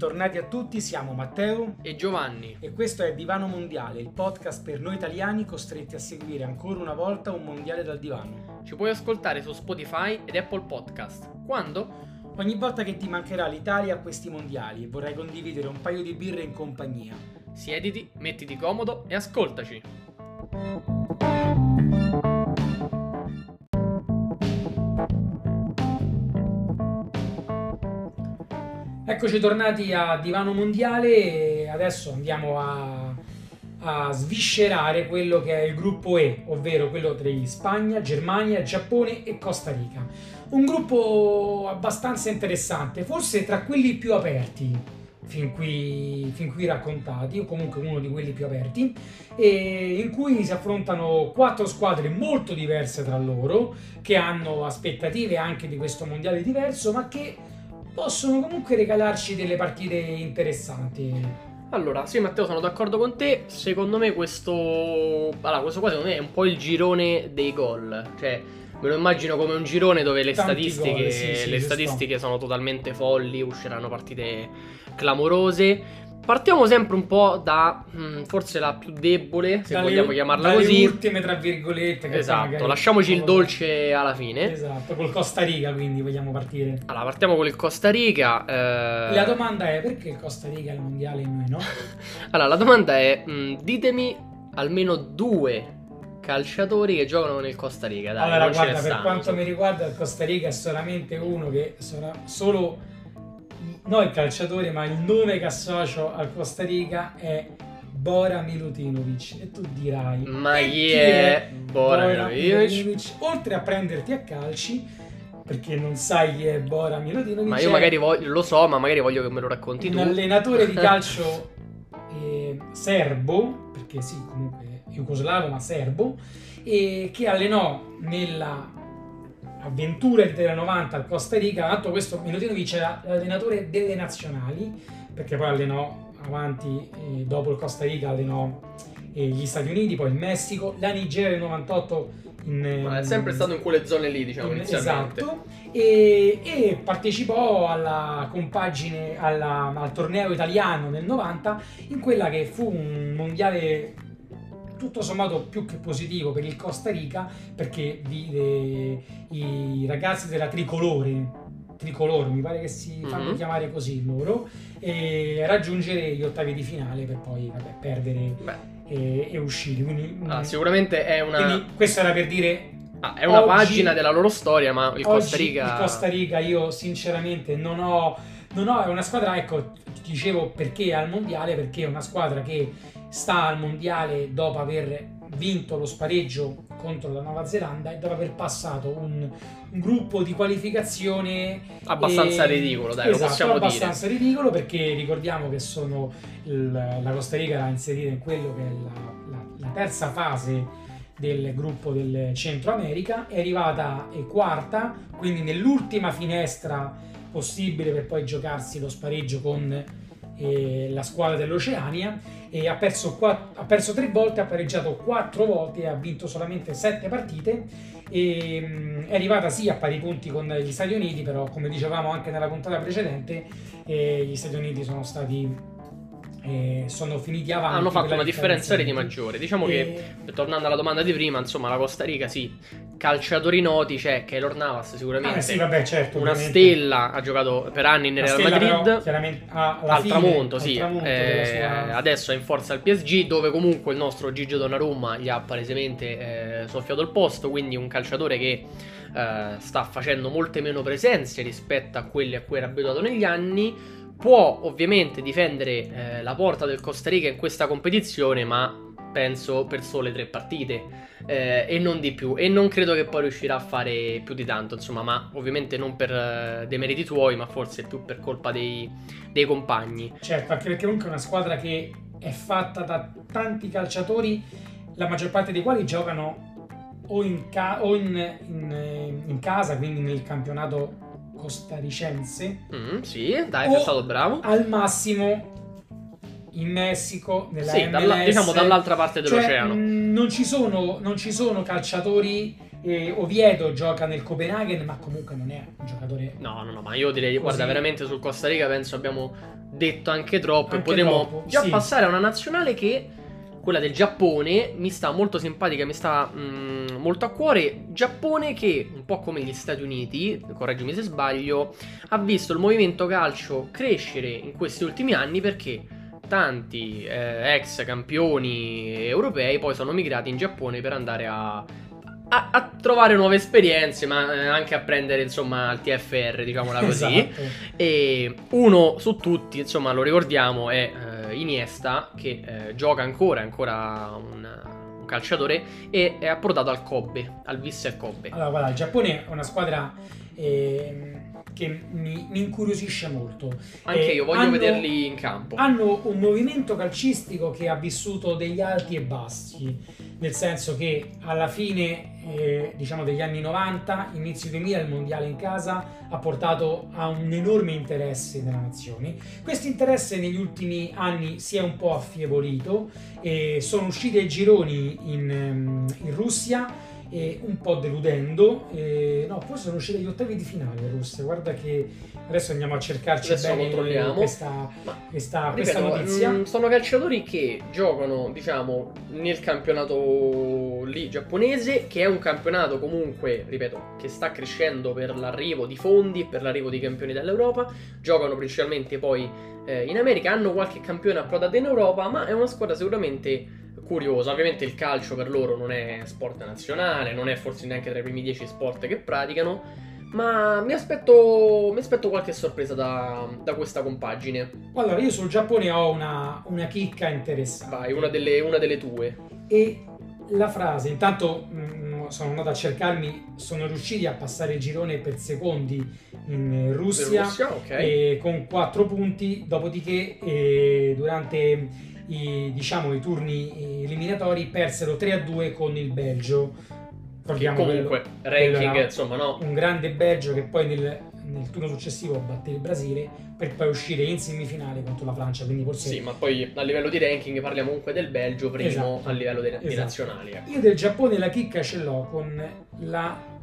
Bentornati a tutti, siamo Matteo e Giovanni e questo è Divano Mondiale, il podcast per noi italiani costretti a seguire ancora una volta un mondiale dal divano. Ci puoi ascoltare su Spotify ed Apple Podcast. Quando? Ogni volta che ti mancherà l'Italia a questi mondiali e vorrai condividere un paio di birre in compagnia. Siediti, mettiti comodo e ascoltaci. Eccoci tornati a Divano Mondiale e adesso andiamo a sviscerare quello che è il gruppo E, ovvero quello tra Spagna, Germania, Giappone e Costa Rica. Un gruppo abbastanza interessante, forse tra quelli più aperti fin qui raccontati, o comunque uno di quelli più aperti, e in cui si affrontano quattro squadre molto diverse tra loro, che hanno aspettative anche di questo mondiale diverso, ma che possono comunque regalarci delle partite interessanti. Allora, sì Matteo, sono d'accordo con te. Secondo me questo qua secondo me è un po' il girone dei gol. Cioè, me lo immagino come un girone dove le statistiche sono totalmente folli, usciranno partite clamorose. Partiamo sempre un po' da forse la più debole, se vogliamo chiamarla così. Le ultime, tra virgolette. Che esatto, lasciamoci il dolce alla fine. Esatto, col Costa Rica quindi vogliamo partire. Allora, partiamo con il Costa Rica. La domanda è, perché il Costa Rica è il mondiale e noi no? Allora, la domanda è, ditemi almeno due calciatori che giocano nel Costa Rica. Dai, allora, guarda, per quanto mi riguarda il Costa Rica è solamente uno che solo... No, il calciatore, ma il nome che associo al Costa Rica è Bora Milutinovic. E tu dirai: ma chi è Bora Milutinovic? Oltre a prenderti a calci, perché non sai chi è Bora Milutinovic. Ma io magari lo so, ma magari voglio che me lo racconti tu. Un allenatore di calcio serbo, perché sì, comunque jugoslavo, ma serbo, e che allenò nella avventura della 90 al Costa Rica. Tanto questo Milutinovic era l'allenatore delle nazionali, perché poi allenò avanti, dopo il Costa Rica allenò gli Stati Uniti, poi il Messico, la Nigeria del 98 ma è sempre stato in quelle zone lì, diciamo, inizialmente. Esatto, e partecipò alla compagine al torneo italiano del 90, in quella che fu un mondiale tutto sommato più che positivo per il Costa Rica, perché vide i ragazzi della tricolore, mi pare che si fanno chiamare così loro, e raggiungere gli ottavi di finale per poi perdere e uscire. Quindi, sicuramente è una... Quindi questo era per dire... è una oggi, pagina della loro storia, ma il Costa Rica... Il Costa Rica io sinceramente non ho, è una squadra, ecco, dicevo perché al mondiale, perché è una squadra che sta al mondiale dopo aver vinto lo spareggio contro la Nuova Zelanda e dopo aver passato un gruppo di qualificazione abbastanza ridicolo, dai, esatto, lo possiamo abbastanza dire. Ridicolo, perché ricordiamo che la Costa Rica era inserita in quello che è la terza fase del gruppo del Centro America, è arrivata quarta, quindi nell'ultima finestra possibile per poi giocarsi lo spareggio con la squadra dell'Oceania, e ha perso 3 volte, ha pareggiato 4 volte e ha vinto solamente 7 partite, e è arrivata sì a pari punti con gli Stati Uniti, però come dicevamo anche nella puntata precedente gli Stati Uniti sono finiti avanti, hanno fatto una differenza di maggiore, diciamo, che tornando alla domanda di prima, insomma, la Costa Rica sì, calciatori noti c'è Keylor Navas sicuramente, sì, vabbè, certo, una stella, ha giocato per anni nel Real Madrid, però, chiaramente al tramonto, adesso è in forza al PSG, dove comunque il nostro Gigio Donnarumma gli ha palesemente soffiato il posto, quindi un calciatore che sta facendo molte meno presenze rispetto a quelle a cui era abituato negli anni. Può ovviamente difendere la porta del Costa Rica in questa competizione, ma penso per sole 3 partite e non di più, e non credo che poi riuscirà a fare più di tanto, insomma, ma ovviamente non per demeriti tuoi, ma forse più per colpa dei compagni. Certo, anche perché comunque è una squadra che è fatta da tanti calciatori, la maggior parte dei quali giocano o in casa, quindi nel campionato costaricense, sì, dai, sei stato bravo, al massimo in Messico, nella MLS, diciamo dall'altra parte dell'oceano. Non ci sono calciatori Oviedo gioca nel Copenaghen, ma comunque non è un giocatore. No, ma io direi, così, guarda, veramente sul Costa Rica penso abbiamo detto anche troppo. E potremmo già passare a una nazionale che, quella del Giappone, mi sta molto simpatica, mi sta molto a cuore. Giappone che, un po' come gli Stati Uniti, correggimi se sbaglio, ha visto il movimento calcio crescere in questi ultimi anni, perché tanti ex campioni europei poi sono migrati in Giappone per andare a trovare nuove esperienze, ma anche a prendere, insomma, il TFR, diciamola così. Esatto. E uno su tutti, insomma, lo ricordiamo, è Iniesta, che gioca ancora un calciatore, e è approdato al Kobe, al Vissel Kobe. Allora, guarda, il Giappone è una squadra che mi incuriosisce molto. Anche io voglio vederli in campo. Hanno un movimento calcistico che ha vissuto degli alti e bassi, nel senso che alla fine diciamo degli anni 90, inizio 2000, il mondiale in casa ha portato a un enorme interesse della nazione. Questo interesse negli ultimi anni si è un po' affievolito, sono usciti ai gironi in Russia, un po' deludendo, forse sono usciti agli ottavi di finale russe. Guarda che adesso andiamo a cercarci bene questa notizia. Sono calciatori che giocano, diciamo, nel campionato lì giapponese, che è un campionato comunque, ripeto, che sta crescendo per l'arrivo di fondi, per l'arrivo di campioni dall'Europa. Giocano principalmente poi in America, hanno qualche campione approdato in Europa, ma è una squadra sicuramente curiosa. Ovviamente il calcio per loro non è sport nazionale, non è forse neanche tra i primi 10 sport che praticano, ma mi aspetto qualche sorpresa da questa compagine. Allora, io sul Giappone ho una chicca interessante. Vai, una delle tue. E la frase, intanto sono andato a cercarmi, sono riusciti a passare il girone per secondi in Russia, okay, con 4 punti, dopodiché durante i turni eliminatori persero 3-2 con il Belgio, che comunque ranking, insomma, no, un grande Belgio che poi nel turno successivo batté il Brasile per poi uscire in semifinale contro la Francia, quindi forse sì, ma poi a livello di ranking parliamo comunque del Belgio primo, esatto, a livello di nazionali. Io del Giappone la chicca ce l'ho con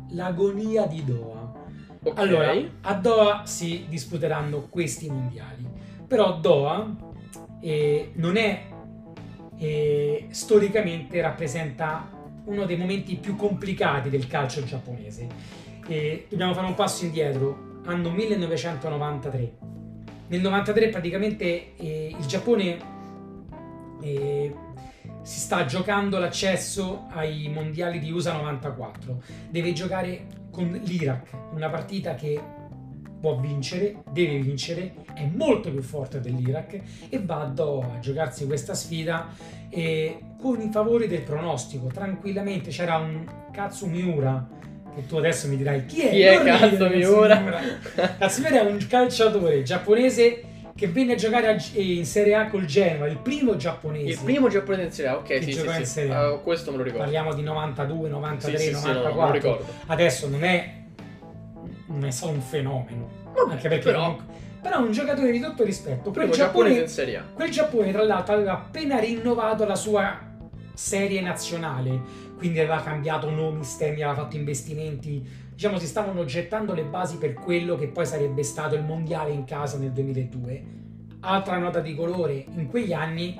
l'agonia di Doha. Okay. Allora, a Doha si disputeranno questi mondiali, però Doha non è storicamente rappresenta uno dei momenti più complicati del calcio giapponese. Dobbiamo fare un passo indietro, anno 1993. Nel 93 praticamente il Giappone si sta giocando l'accesso ai mondiali di USA 94. Deve giocare con l'Iraq, una partita che può vincere, deve vincere, è molto più forte dell'Iraq e va a Doha a giocarsi questa sfida con i favori del pronostico, tranquillamente. C'era un Kazu Miura, che tu adesso mi dirai chi è Kazu Miura? Kazu Miura è un calciatore giapponese che venne a giocare in Serie A col Genoa, il primo giapponese in Serie A, ok, sì, giocò in Serie A. Questo me lo ricordo. Parliamo di 92, 93, sì, 94. Sì, no, adesso non è solo un fenomeno, anche perché però un giocatore di tutto rispetto. Primo giapponese in Serie A. Quel Giappone, tra l'altro, aveva appena rinnovato la sua serie nazionale, quindi aveva cambiato nomi, stemmi, aveva fatto investimenti, diciamo si stavano gettando le basi per quello che poi sarebbe stato il mondiale in casa nel 2002. Altra nota di colore, in quegli anni,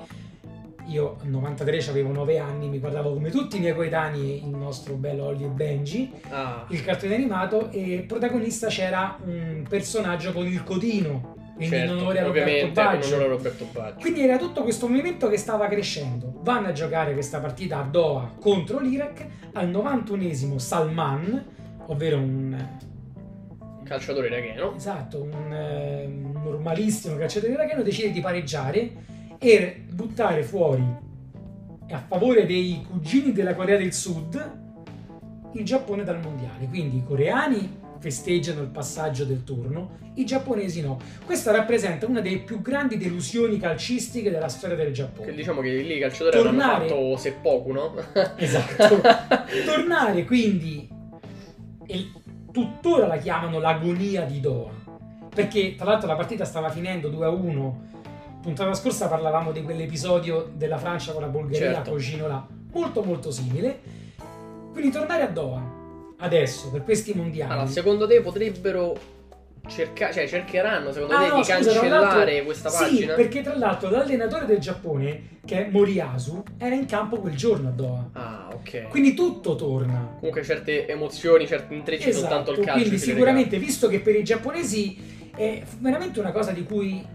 io nel 93 avevo 9 anni, mi guardavo come tutti i miei coetanei il nostro bello Holly e Benji, il cartone animato, e protagonista c'era un personaggio con il codino, quindi certo, in onore a Roberto Baggio. Quindi era tutto questo movimento che stava crescendo. Vanno a giocare questa partita a Doha contro l'Iraq, al 91esimo Salman, ovvero un calciatore iracheno, esatto, un normalissimo calciatore iracheno, decide di pareggiare e buttare fuori a favore dei cugini della Corea del Sud il Giappone dal mondiale. Quindi i coreani festeggiano il passaggio del turno, i giapponesi no. Questa rappresenta una delle più grandi delusioni calcistiche della storia del Giappone. Che diciamo che lì i calciatori hanno fatto se poco, no? Esatto. Tornare quindi, e tuttora la chiamano l'agonia di Doha, perché tra l'altro la partita stava finendo 2-1. Puntata scorsa parlavamo di quell'episodio della Francia con la Bulgaria, certo, così là, molto molto simile. Quindi tornare a Doha adesso per questi mondiali. Allora, secondo te potrebbero cercheranno secondo te di cancellare questa pagina? Sì, perché tra l'altro l'allenatore del Giappone, che è Moriyasu, era in campo quel giorno a Doha. Ah, ok. Quindi tutto torna. Comunque certe emozioni, certi intrecci, esatto, soltanto il calcio. Quindi sicuramente, visto che per i giapponesi è veramente una cosa di cui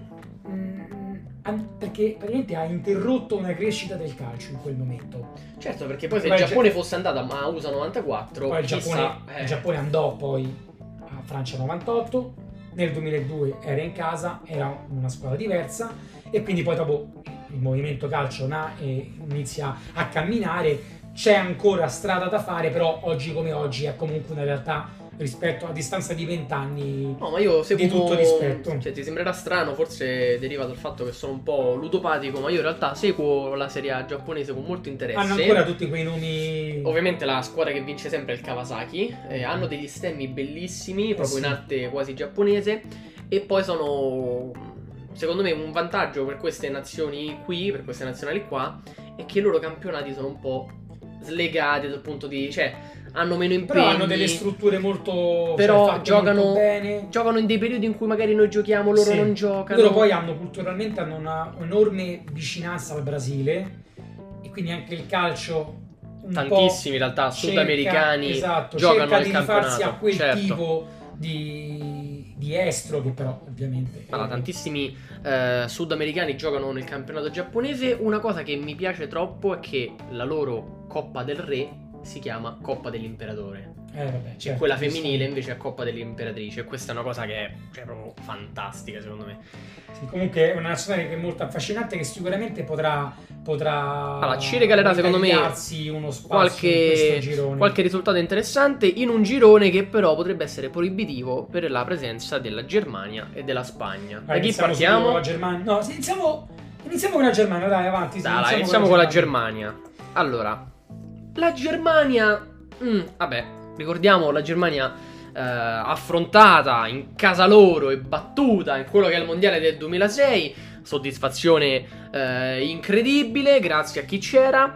perché praticamente ha interrotto una crescita del calcio in quel momento. Certo, perché poi se il Giappone fosse andata ma USA 94, poi il Giappone andò poi a Francia 98, nel 2002 era in casa, era una squadra diversa, e quindi poi dopo il movimento calcio inizia a camminare. C'è ancora strada da fare, però oggi come oggi è comunque una realtà rispetto a distanza di 20 anni. No, ma io seguo di tutto rispetto. Cioè, ti sembrerà strano, forse deriva dal fatto che sono un po' ludopatico, ma io in realtà seguo la Serie A giapponese con molto interesse. Hanno ancora tutti quei nomi. Ovviamente la squadra che vince sempre è il Kawasaki, hanno degli stemmi bellissimi, proprio in arte quasi giapponese, e poi sono, secondo me, un vantaggio per queste nazioni qui, per queste nazionali qua, è che i loro campionati sono un po' slegati dal punto di, cioè, hanno meno impegni, però hanno delle strutture molto, però cioè, giocano bene, giocano in dei periodi in cui magari noi giochiamo, loro non giocano. Loro poi hanno culturalmente una enorme vicinanza al Brasile, e quindi anche il calcio un tantissimi in realtà sudamericani giocano cerca nel di campionato, rifarsi a quel tipo di estro, che però ovviamente tantissimi sudamericani giocano nel campionato giapponese. Una cosa che mi piace troppo è che la loro Coppa del Re si chiama Coppa dell'Imperatore, certo, quella femminile invece è Coppa dell'Imperatrice. Questa è una cosa che è, cioè, proprio fantastica, secondo me. Sì, comunque è una nazionale che è molto affascinante, che sicuramente potrà allora, ci regalerà secondo me uno spazio qualche risultato interessante in un girone che però potrebbe essere proibitivo per la presenza della Germania e della Spagna. Da chi partiamo? No, iniziamo con la Germania, dai, avanti. Iniziamo con la Germania. Allora, la Germania, vabbè, ricordiamo la Germania affrontata in casa loro e battuta in quello che è il mondiale del 2006, soddisfazione incredibile grazie a chi c'era,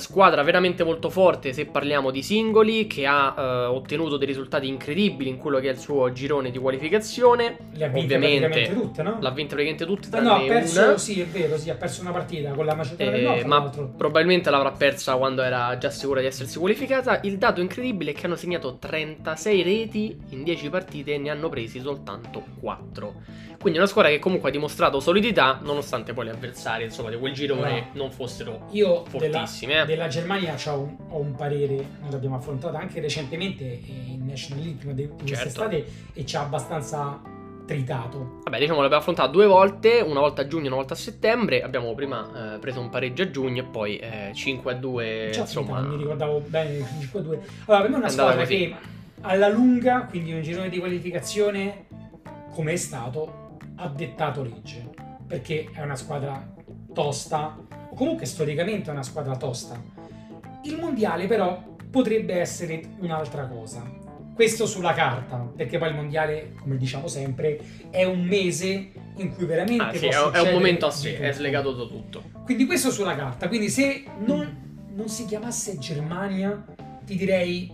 squadra veramente molto forte se parliamo di singoli, che ha ottenuto dei risultati incredibili in quello che è il suo girone di qualificazione. Le ha vinte praticamente tutte, no? L'ha vinte praticamente tutte, tranne ha perso una. Sì, è vero, sì, ha perso una partita con la Macedonia del Nord, ma probabilmente l'avrà persa quando era già sicura di essersi qualificata. Il dato incredibile è che hanno segnato 36 reti in 10 partite e ne hanno presi soltanto 4. Quindi è una squadra che comunque ha dimostrato solidità, nonostante poi gli avversari, insomma, di quel girone non fossero fortissime. Della Germania ho un parere, noi l'abbiamo affrontata anche recentemente in National League prima di quest'estate e ci ha abbastanza tritato. Vabbè, diciamo l'abbiamo affrontata due volte, una volta a giugno e una volta a settembre. Abbiamo prima preso un pareggio a giugno e poi 5-2, insomma, non mi ricordavo bene 5-2. Allora, per me è una squadra che alla lunga, quindi un girone di qualificazione come è stato, ha dettato legge, perché è una squadra tosta, o comunque storicamente è una squadra tosta. Il mondiale però potrebbe essere un'altra cosa, questo sulla carta, perché poi il mondiale, come diciamo sempre, è un mese in cui veramente è un momento a sé, è slegato da tutto. Quindi questo sulla carta, quindi se non si chiamasse Germania ti direi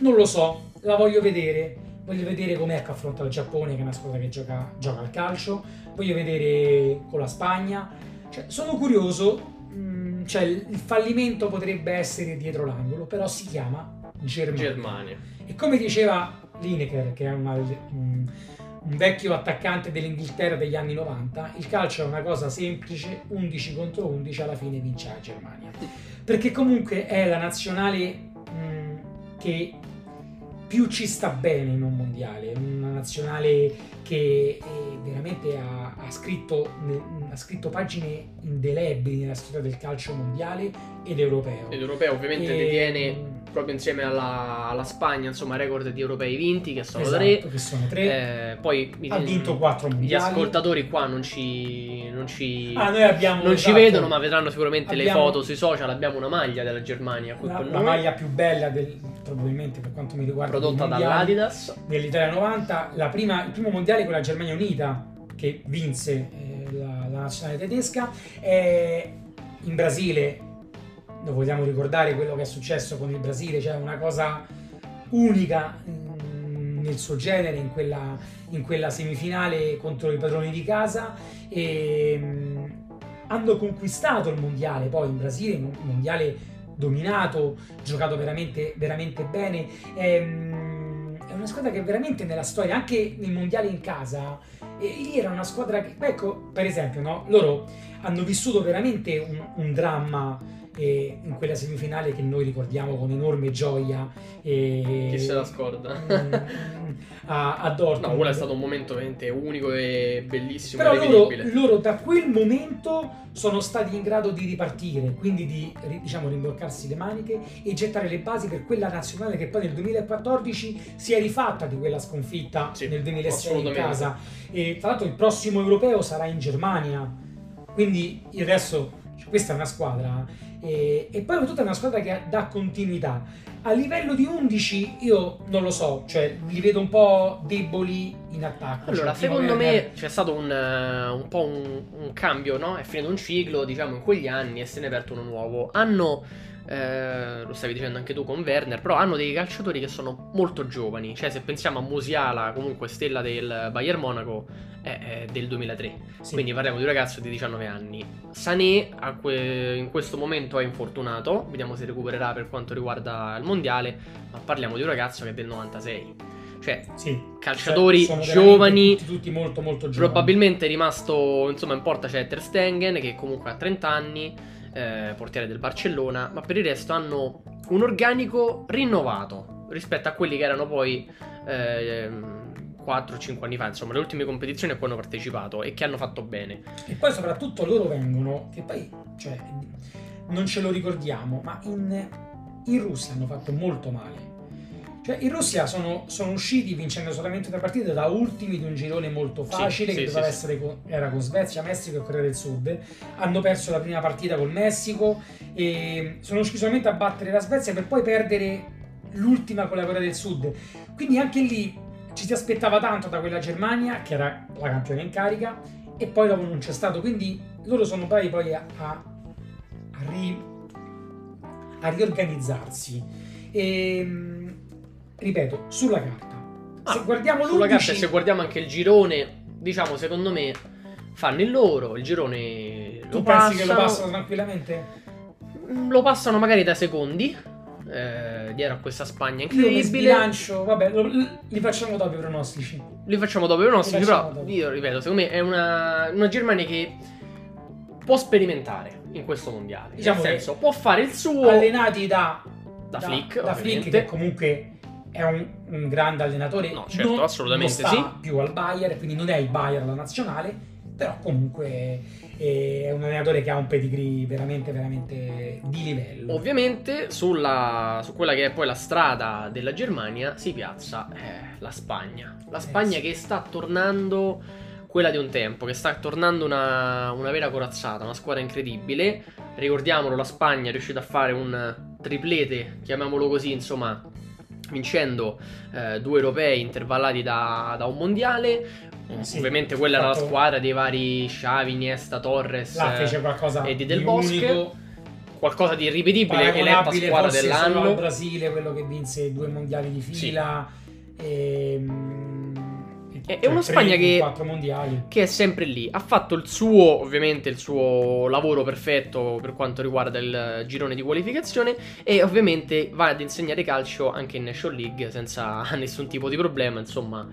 non lo so, la voglio vedere com'è che affronta il Giappone, che è una squadra che gioca al calcio, voglio vedere con la Spagna, cioè, sono curioso, cioè il fallimento potrebbe essere dietro l'angolo, però si chiama Germania. E come diceva Lineker, che è un vecchio attaccante dell'Inghilterra degli anni 90, il calcio è una cosa semplice, 11 contro 11 alla fine vince la Germania, perché comunque è la nazionale che più ci sta bene in un mondiale, una nazionale che veramente ha scritto pagine indelebili nella storia del calcio mondiale ed europeo. Ed europeo ovviamente detiene, proprio insieme alla Spagna, insomma, record di europei vinti, che sono 3. Poi ha vinto 4 mondiali. Gli ascoltatori qua non ci vedono, ma vedranno sicuramente le foto sui social. Abbiamo una maglia della Germania, la maglia più bella probabilmente, per quanto mi riguarda, prodotta dall'Adidas nell'Italia 90, il primo mondiale con la Germania unita, che vinse la nazionale tedesca. In Brasile, lo vogliamo ricordare quello che è successo con il Brasile, cioè una cosa unica nel suo genere in quella semifinale contro i padroni di casa, e hanno conquistato il mondiale poi in Brasile, un mondiale dominato, giocato veramente, veramente bene. È una squadra che veramente nella storia, anche nel mondiale in casa, era una squadra che, ecco, per esempio, no? Loro hanno vissuto veramente un dramma in quella semifinale che noi ricordiamo con enorme gioia. Chi se la scorda? A Dortmund. No, quello è stato un momento veramente unico e bellissimo. Però loro da quel momento sono stati in grado di ripartire, quindi di, diciamo, rimboccarsi le maniche e gettare le basi per quella nazionale che poi nel 2014 si è rifatta di quella sconfitta, sì, nel 2006 in casa. E tra l'altro il prossimo europeo sarà in Germania, quindi adesso questa è una squadra, e poi soprattutto è una squadra che dà continuità. A livello di 11 io non lo so, cioè li vedo un po' deboli in attacco. Allora, secondo me c'è stato un po' un cambio, no? È finito un ciclo, diciamo, in quegli anni, e se ne è aperto uno nuovo. Hanno, lo stavi dicendo anche tu con Werner, però hanno dei calciatori che sono molto giovani, cioè se pensiamo a Musiala, comunque stella del Bayern Monaco, è del 2003, sì, quindi parliamo di un ragazzo di 19 anni. Sané in questo momento è infortunato, vediamo se recupererà per quanto riguarda il mondiale, ma parliamo di un ragazzo che è del 96. Cioè, sì, calciatori, cioè, giovani, tutti molto molto giovani. Probabilmente è rimasto, insomma, in porta c'è Ter Stegen, che comunque ha 30 anni, portiere del Barcellona, ma per il resto hanno un organico rinnovato rispetto a quelli che erano poi 4-5 anni fa, insomma, le ultime competizioni a cui hanno partecipato e che hanno fatto bene. E poi soprattutto loro vengono, che poi, cioè, non ce lo ricordiamo, ma in Russia hanno fatto molto male. Cioè, in Russia sono usciti vincendo solamente una partita, da ultimi di un girone molto facile, sì, che sì, doveva essere era con Svezia, Messico e Corea del Sud. Hanno perso la prima partita col Messico e sono riusciti solamente a battere la Svezia per poi perdere l'ultima con la Corea del Sud. Quindi anche lì ci si aspettava tanto da quella Germania, che era la campione in carica, e poi dopo non c'è stato. Quindi loro sono bravi poi a riorganizzarsi. Ripeto, sulla carta, se guardiamo l'11... Sulla carta, se guardiamo anche il girone, diciamo, secondo me fanno il loro. Il girone lo passano. Tu pensi che lo passano tranquillamente? Lo passano magari da secondi, dietro a questa Spagna incredibile. Io sbilancio, vabbè, li facciamo dopo i pronostici. Però dopo. Io ripeto, secondo me è una Germania che può sperimentare in questo mondiale, diciamo, nel senso, può fare il suo. Allenati da Flick, che comunque è un grande allenatore, no, certo, non, assolutamente non sta, sì, più al Bayern, quindi non è il Bayern la nazionale, però comunque è un allenatore che ha un pedigree veramente veramente di livello. Ovviamente su quella che è poi la strada della Germania si piazza la Spagna, sì, che sta tornando quella di un tempo, che sta tornando una vera corazzata, una squadra incredibile. Ricordiamolo, la Spagna è riuscita a fare un triplete, chiamiamolo così, insomma, vincendo 2 europei intervallati da un mondiale, sì, ovviamente quella era la squadra dei vari Xavi, Iniesta, Torres e di Del Bosque, qualcosa di irripetibile, eletta squadra dell'anno. Il Brasile, quello che vinse 2 mondiali di fila, sì, è una Spagna che è sempre lì, ha fatto il suo lavoro perfetto per quanto riguarda il girone di qualificazione, e ovviamente va ad insegnare calcio anche in National League senza nessun tipo di problema, insomma,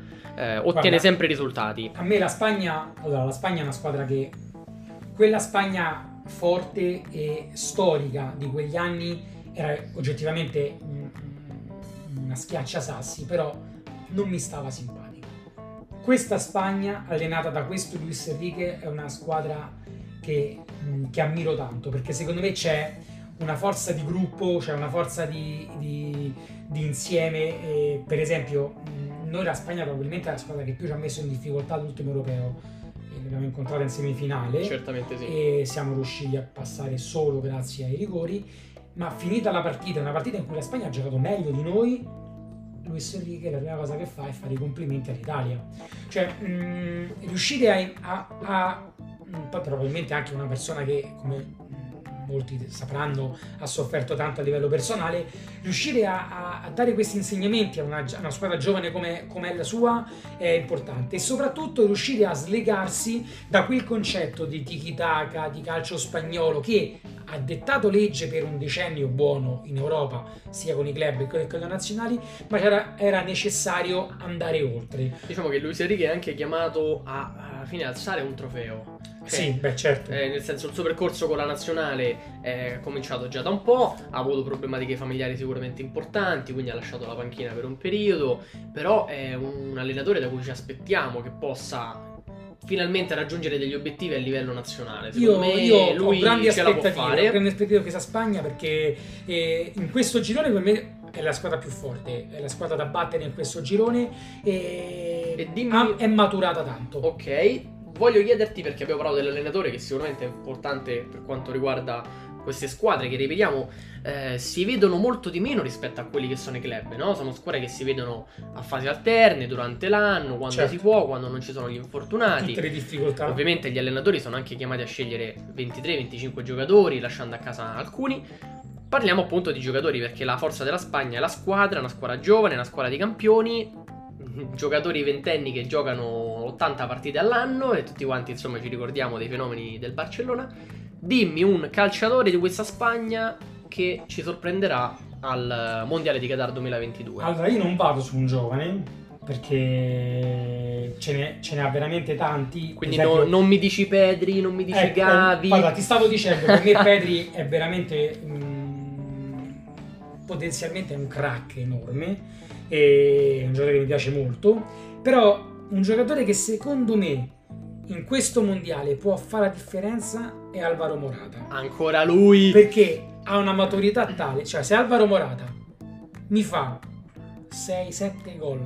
ottiene sempre risultati. A me la Spagna è una squadra che, quella Spagna forte e storica di quegli anni, era oggettivamente una schiacciasassi, però non mi stava simpatica. Questa Spagna, allenata da questo Luis Enrique, è una squadra che ammiro tanto, perché secondo me c'è una forza di gruppo, c'è una forza di insieme. E per esempio, noi la Spagna probabilmente è la squadra che più ci ha messo in difficoltà all'ultimo europeo, l'abbiamo incontrata in semifinale. Certamente sì. E siamo riusciti a passare solo grazie ai rigori, ma finita la partita, una partita in cui la Spagna ha giocato meglio di noi, Luis Enrique la prima cosa che fa è fare i complimenti all'Italia. Cioè, riuscite poi probabilmente anche una persona che, come molti sapranno, ha sofferto tanto a livello personale, riuscire a dare questi insegnamenti a una squadra giovane come la sua è importante, e soprattutto riuscire a slegarsi da quel concetto di tiki-taka, di calcio spagnolo, che ha dettato legge per un decennio buono in Europa, sia con i club che con le nazionali, ma era necessario andare oltre. Diciamo che Luis Enrique è anche chiamato alla fine alzare un trofeo. Sì, beh, certo. Nel senso, il suo percorso con la nazionale è cominciato già da un po', ha avuto problematiche familiari sicuramente importanti, quindi ha lasciato la panchina per un periodo, però è un allenatore da cui ci aspettiamo che possa finalmente raggiungere degli obiettivi a livello nazionale. Io lui ho grandi aspettative per questa Spagna, perché in questo girone per me è la squadra più forte, è la squadra da battere in questo girone, è maturata tanto. Ok, voglio chiederti, perché abbiamo parlato dell'allenatore, che sicuramente è importante per quanto riguarda queste squadre che, ripetiamo, si vedono molto di meno rispetto a quelli che sono i club, no? Sono squadre che si vedono a fasi alterne durante l'anno, quando certo. Si può, quando non ci sono gli infortunati, tutte le difficoltà. Ovviamente gli allenatori sono anche chiamati a scegliere 23-25 giocatori, lasciando a casa alcuni. Parliamo appunto di giocatori, perché la forza della Spagna è la squadra, una squadra giovane, una squadra di campioni, giocatori ventenni che giocano 80 partite all'anno, e tutti quanti insomma ci ricordiamo dei fenomeni del Barcellona. Dimmi un calciatore di questa Spagna che ci sorprenderà al Mondiale di Qatar 2022. Allora, io non vado su un giovane, perché ce ne ha veramente tanti. Quindi esempio, non mi dici Pedri, non mi dici Gavi. Allora, ti stavo dicendo, per me Pedri è veramente potenzialmente è un crack enorme, è un giocatore che mi piace molto, però un giocatore che secondo me in questo mondiale può fare la differenza è Alvaro Morata. Ancora lui? Perché ha una maturità tale, cioè se Alvaro Morata mi fa 6-7 gol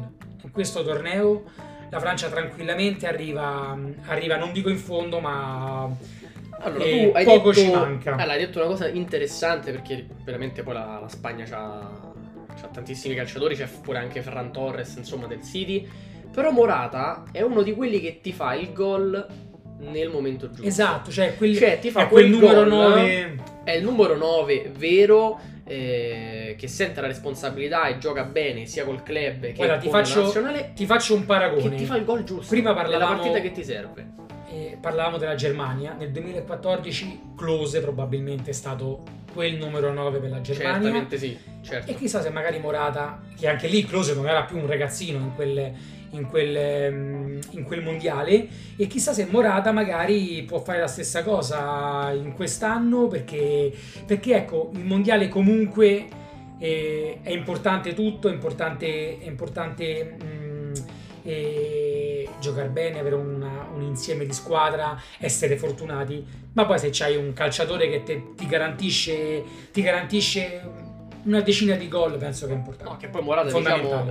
in questo torneo, la Francia tranquillamente arriva non dico in fondo, ma allora, tu hai poco detto, ci manca. Allora, hai detto una cosa interessante, perché veramente poi la Spagna c'ha tantissimi calciatori, c'è pure anche Ferran Torres, insomma, del City. Però Morata è uno di quelli che ti fa il gol nel momento giusto. Esatto, cioè ti fa quel numero gol, 9. È il numero 9 vero, che sente la responsabilità e gioca bene sia col club che con la nazionale. Ti faccio un paragone. Che ti fa il gol giusto. Prima parlavamo della partita che ti serve. Parlavamo della Germania. Nel 2014 Klose probabilmente è stato quel numero 9 per la Germania. Certamente sì, certo. E chissà se magari Morata, che anche lì Klose non era più un ragazzino in quel mondiale, e chissà se Morata magari può fare la stessa cosa in quest'anno, perché ecco, il mondiale comunque è importante, tutto è importante giocare bene, avere un insieme di squadra, essere fortunati, ma poi se c'hai un calciatore che ti garantisce una decina di gol, penso che è importante. No, che poi Morata, diciamo,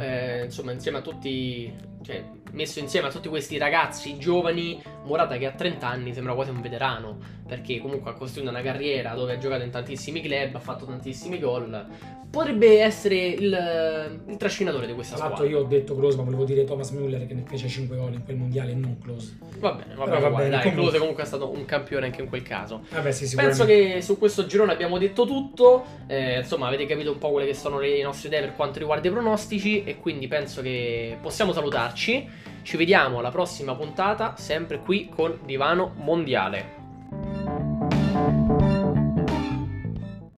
insomma, insieme a tutti, cioè, messo insieme a tutti questi ragazzi giovani, Morata che a 30 anni sembra quasi un veterano, perché comunque ha costruito una carriera dove ha giocato in tantissimi club, ha fatto tantissimi gol, potrebbe essere il trascinatore di questa squadra. Io ho detto Klose, ma volevo dire Thomas Müller, che ne fece 5 gol in quel mondiale, non Klose. Va bene, Klose comunque è stato un campione anche in quel caso. Vabbè, sì, penso che su questo girone abbiamo detto tutto, insomma avete capito un po' quelle che sono le nostre idee per quanto riguarda i pronostici, e quindi penso che possiamo salutarci. Ci vediamo alla prossima puntata, sempre qui con Divano Mondiale.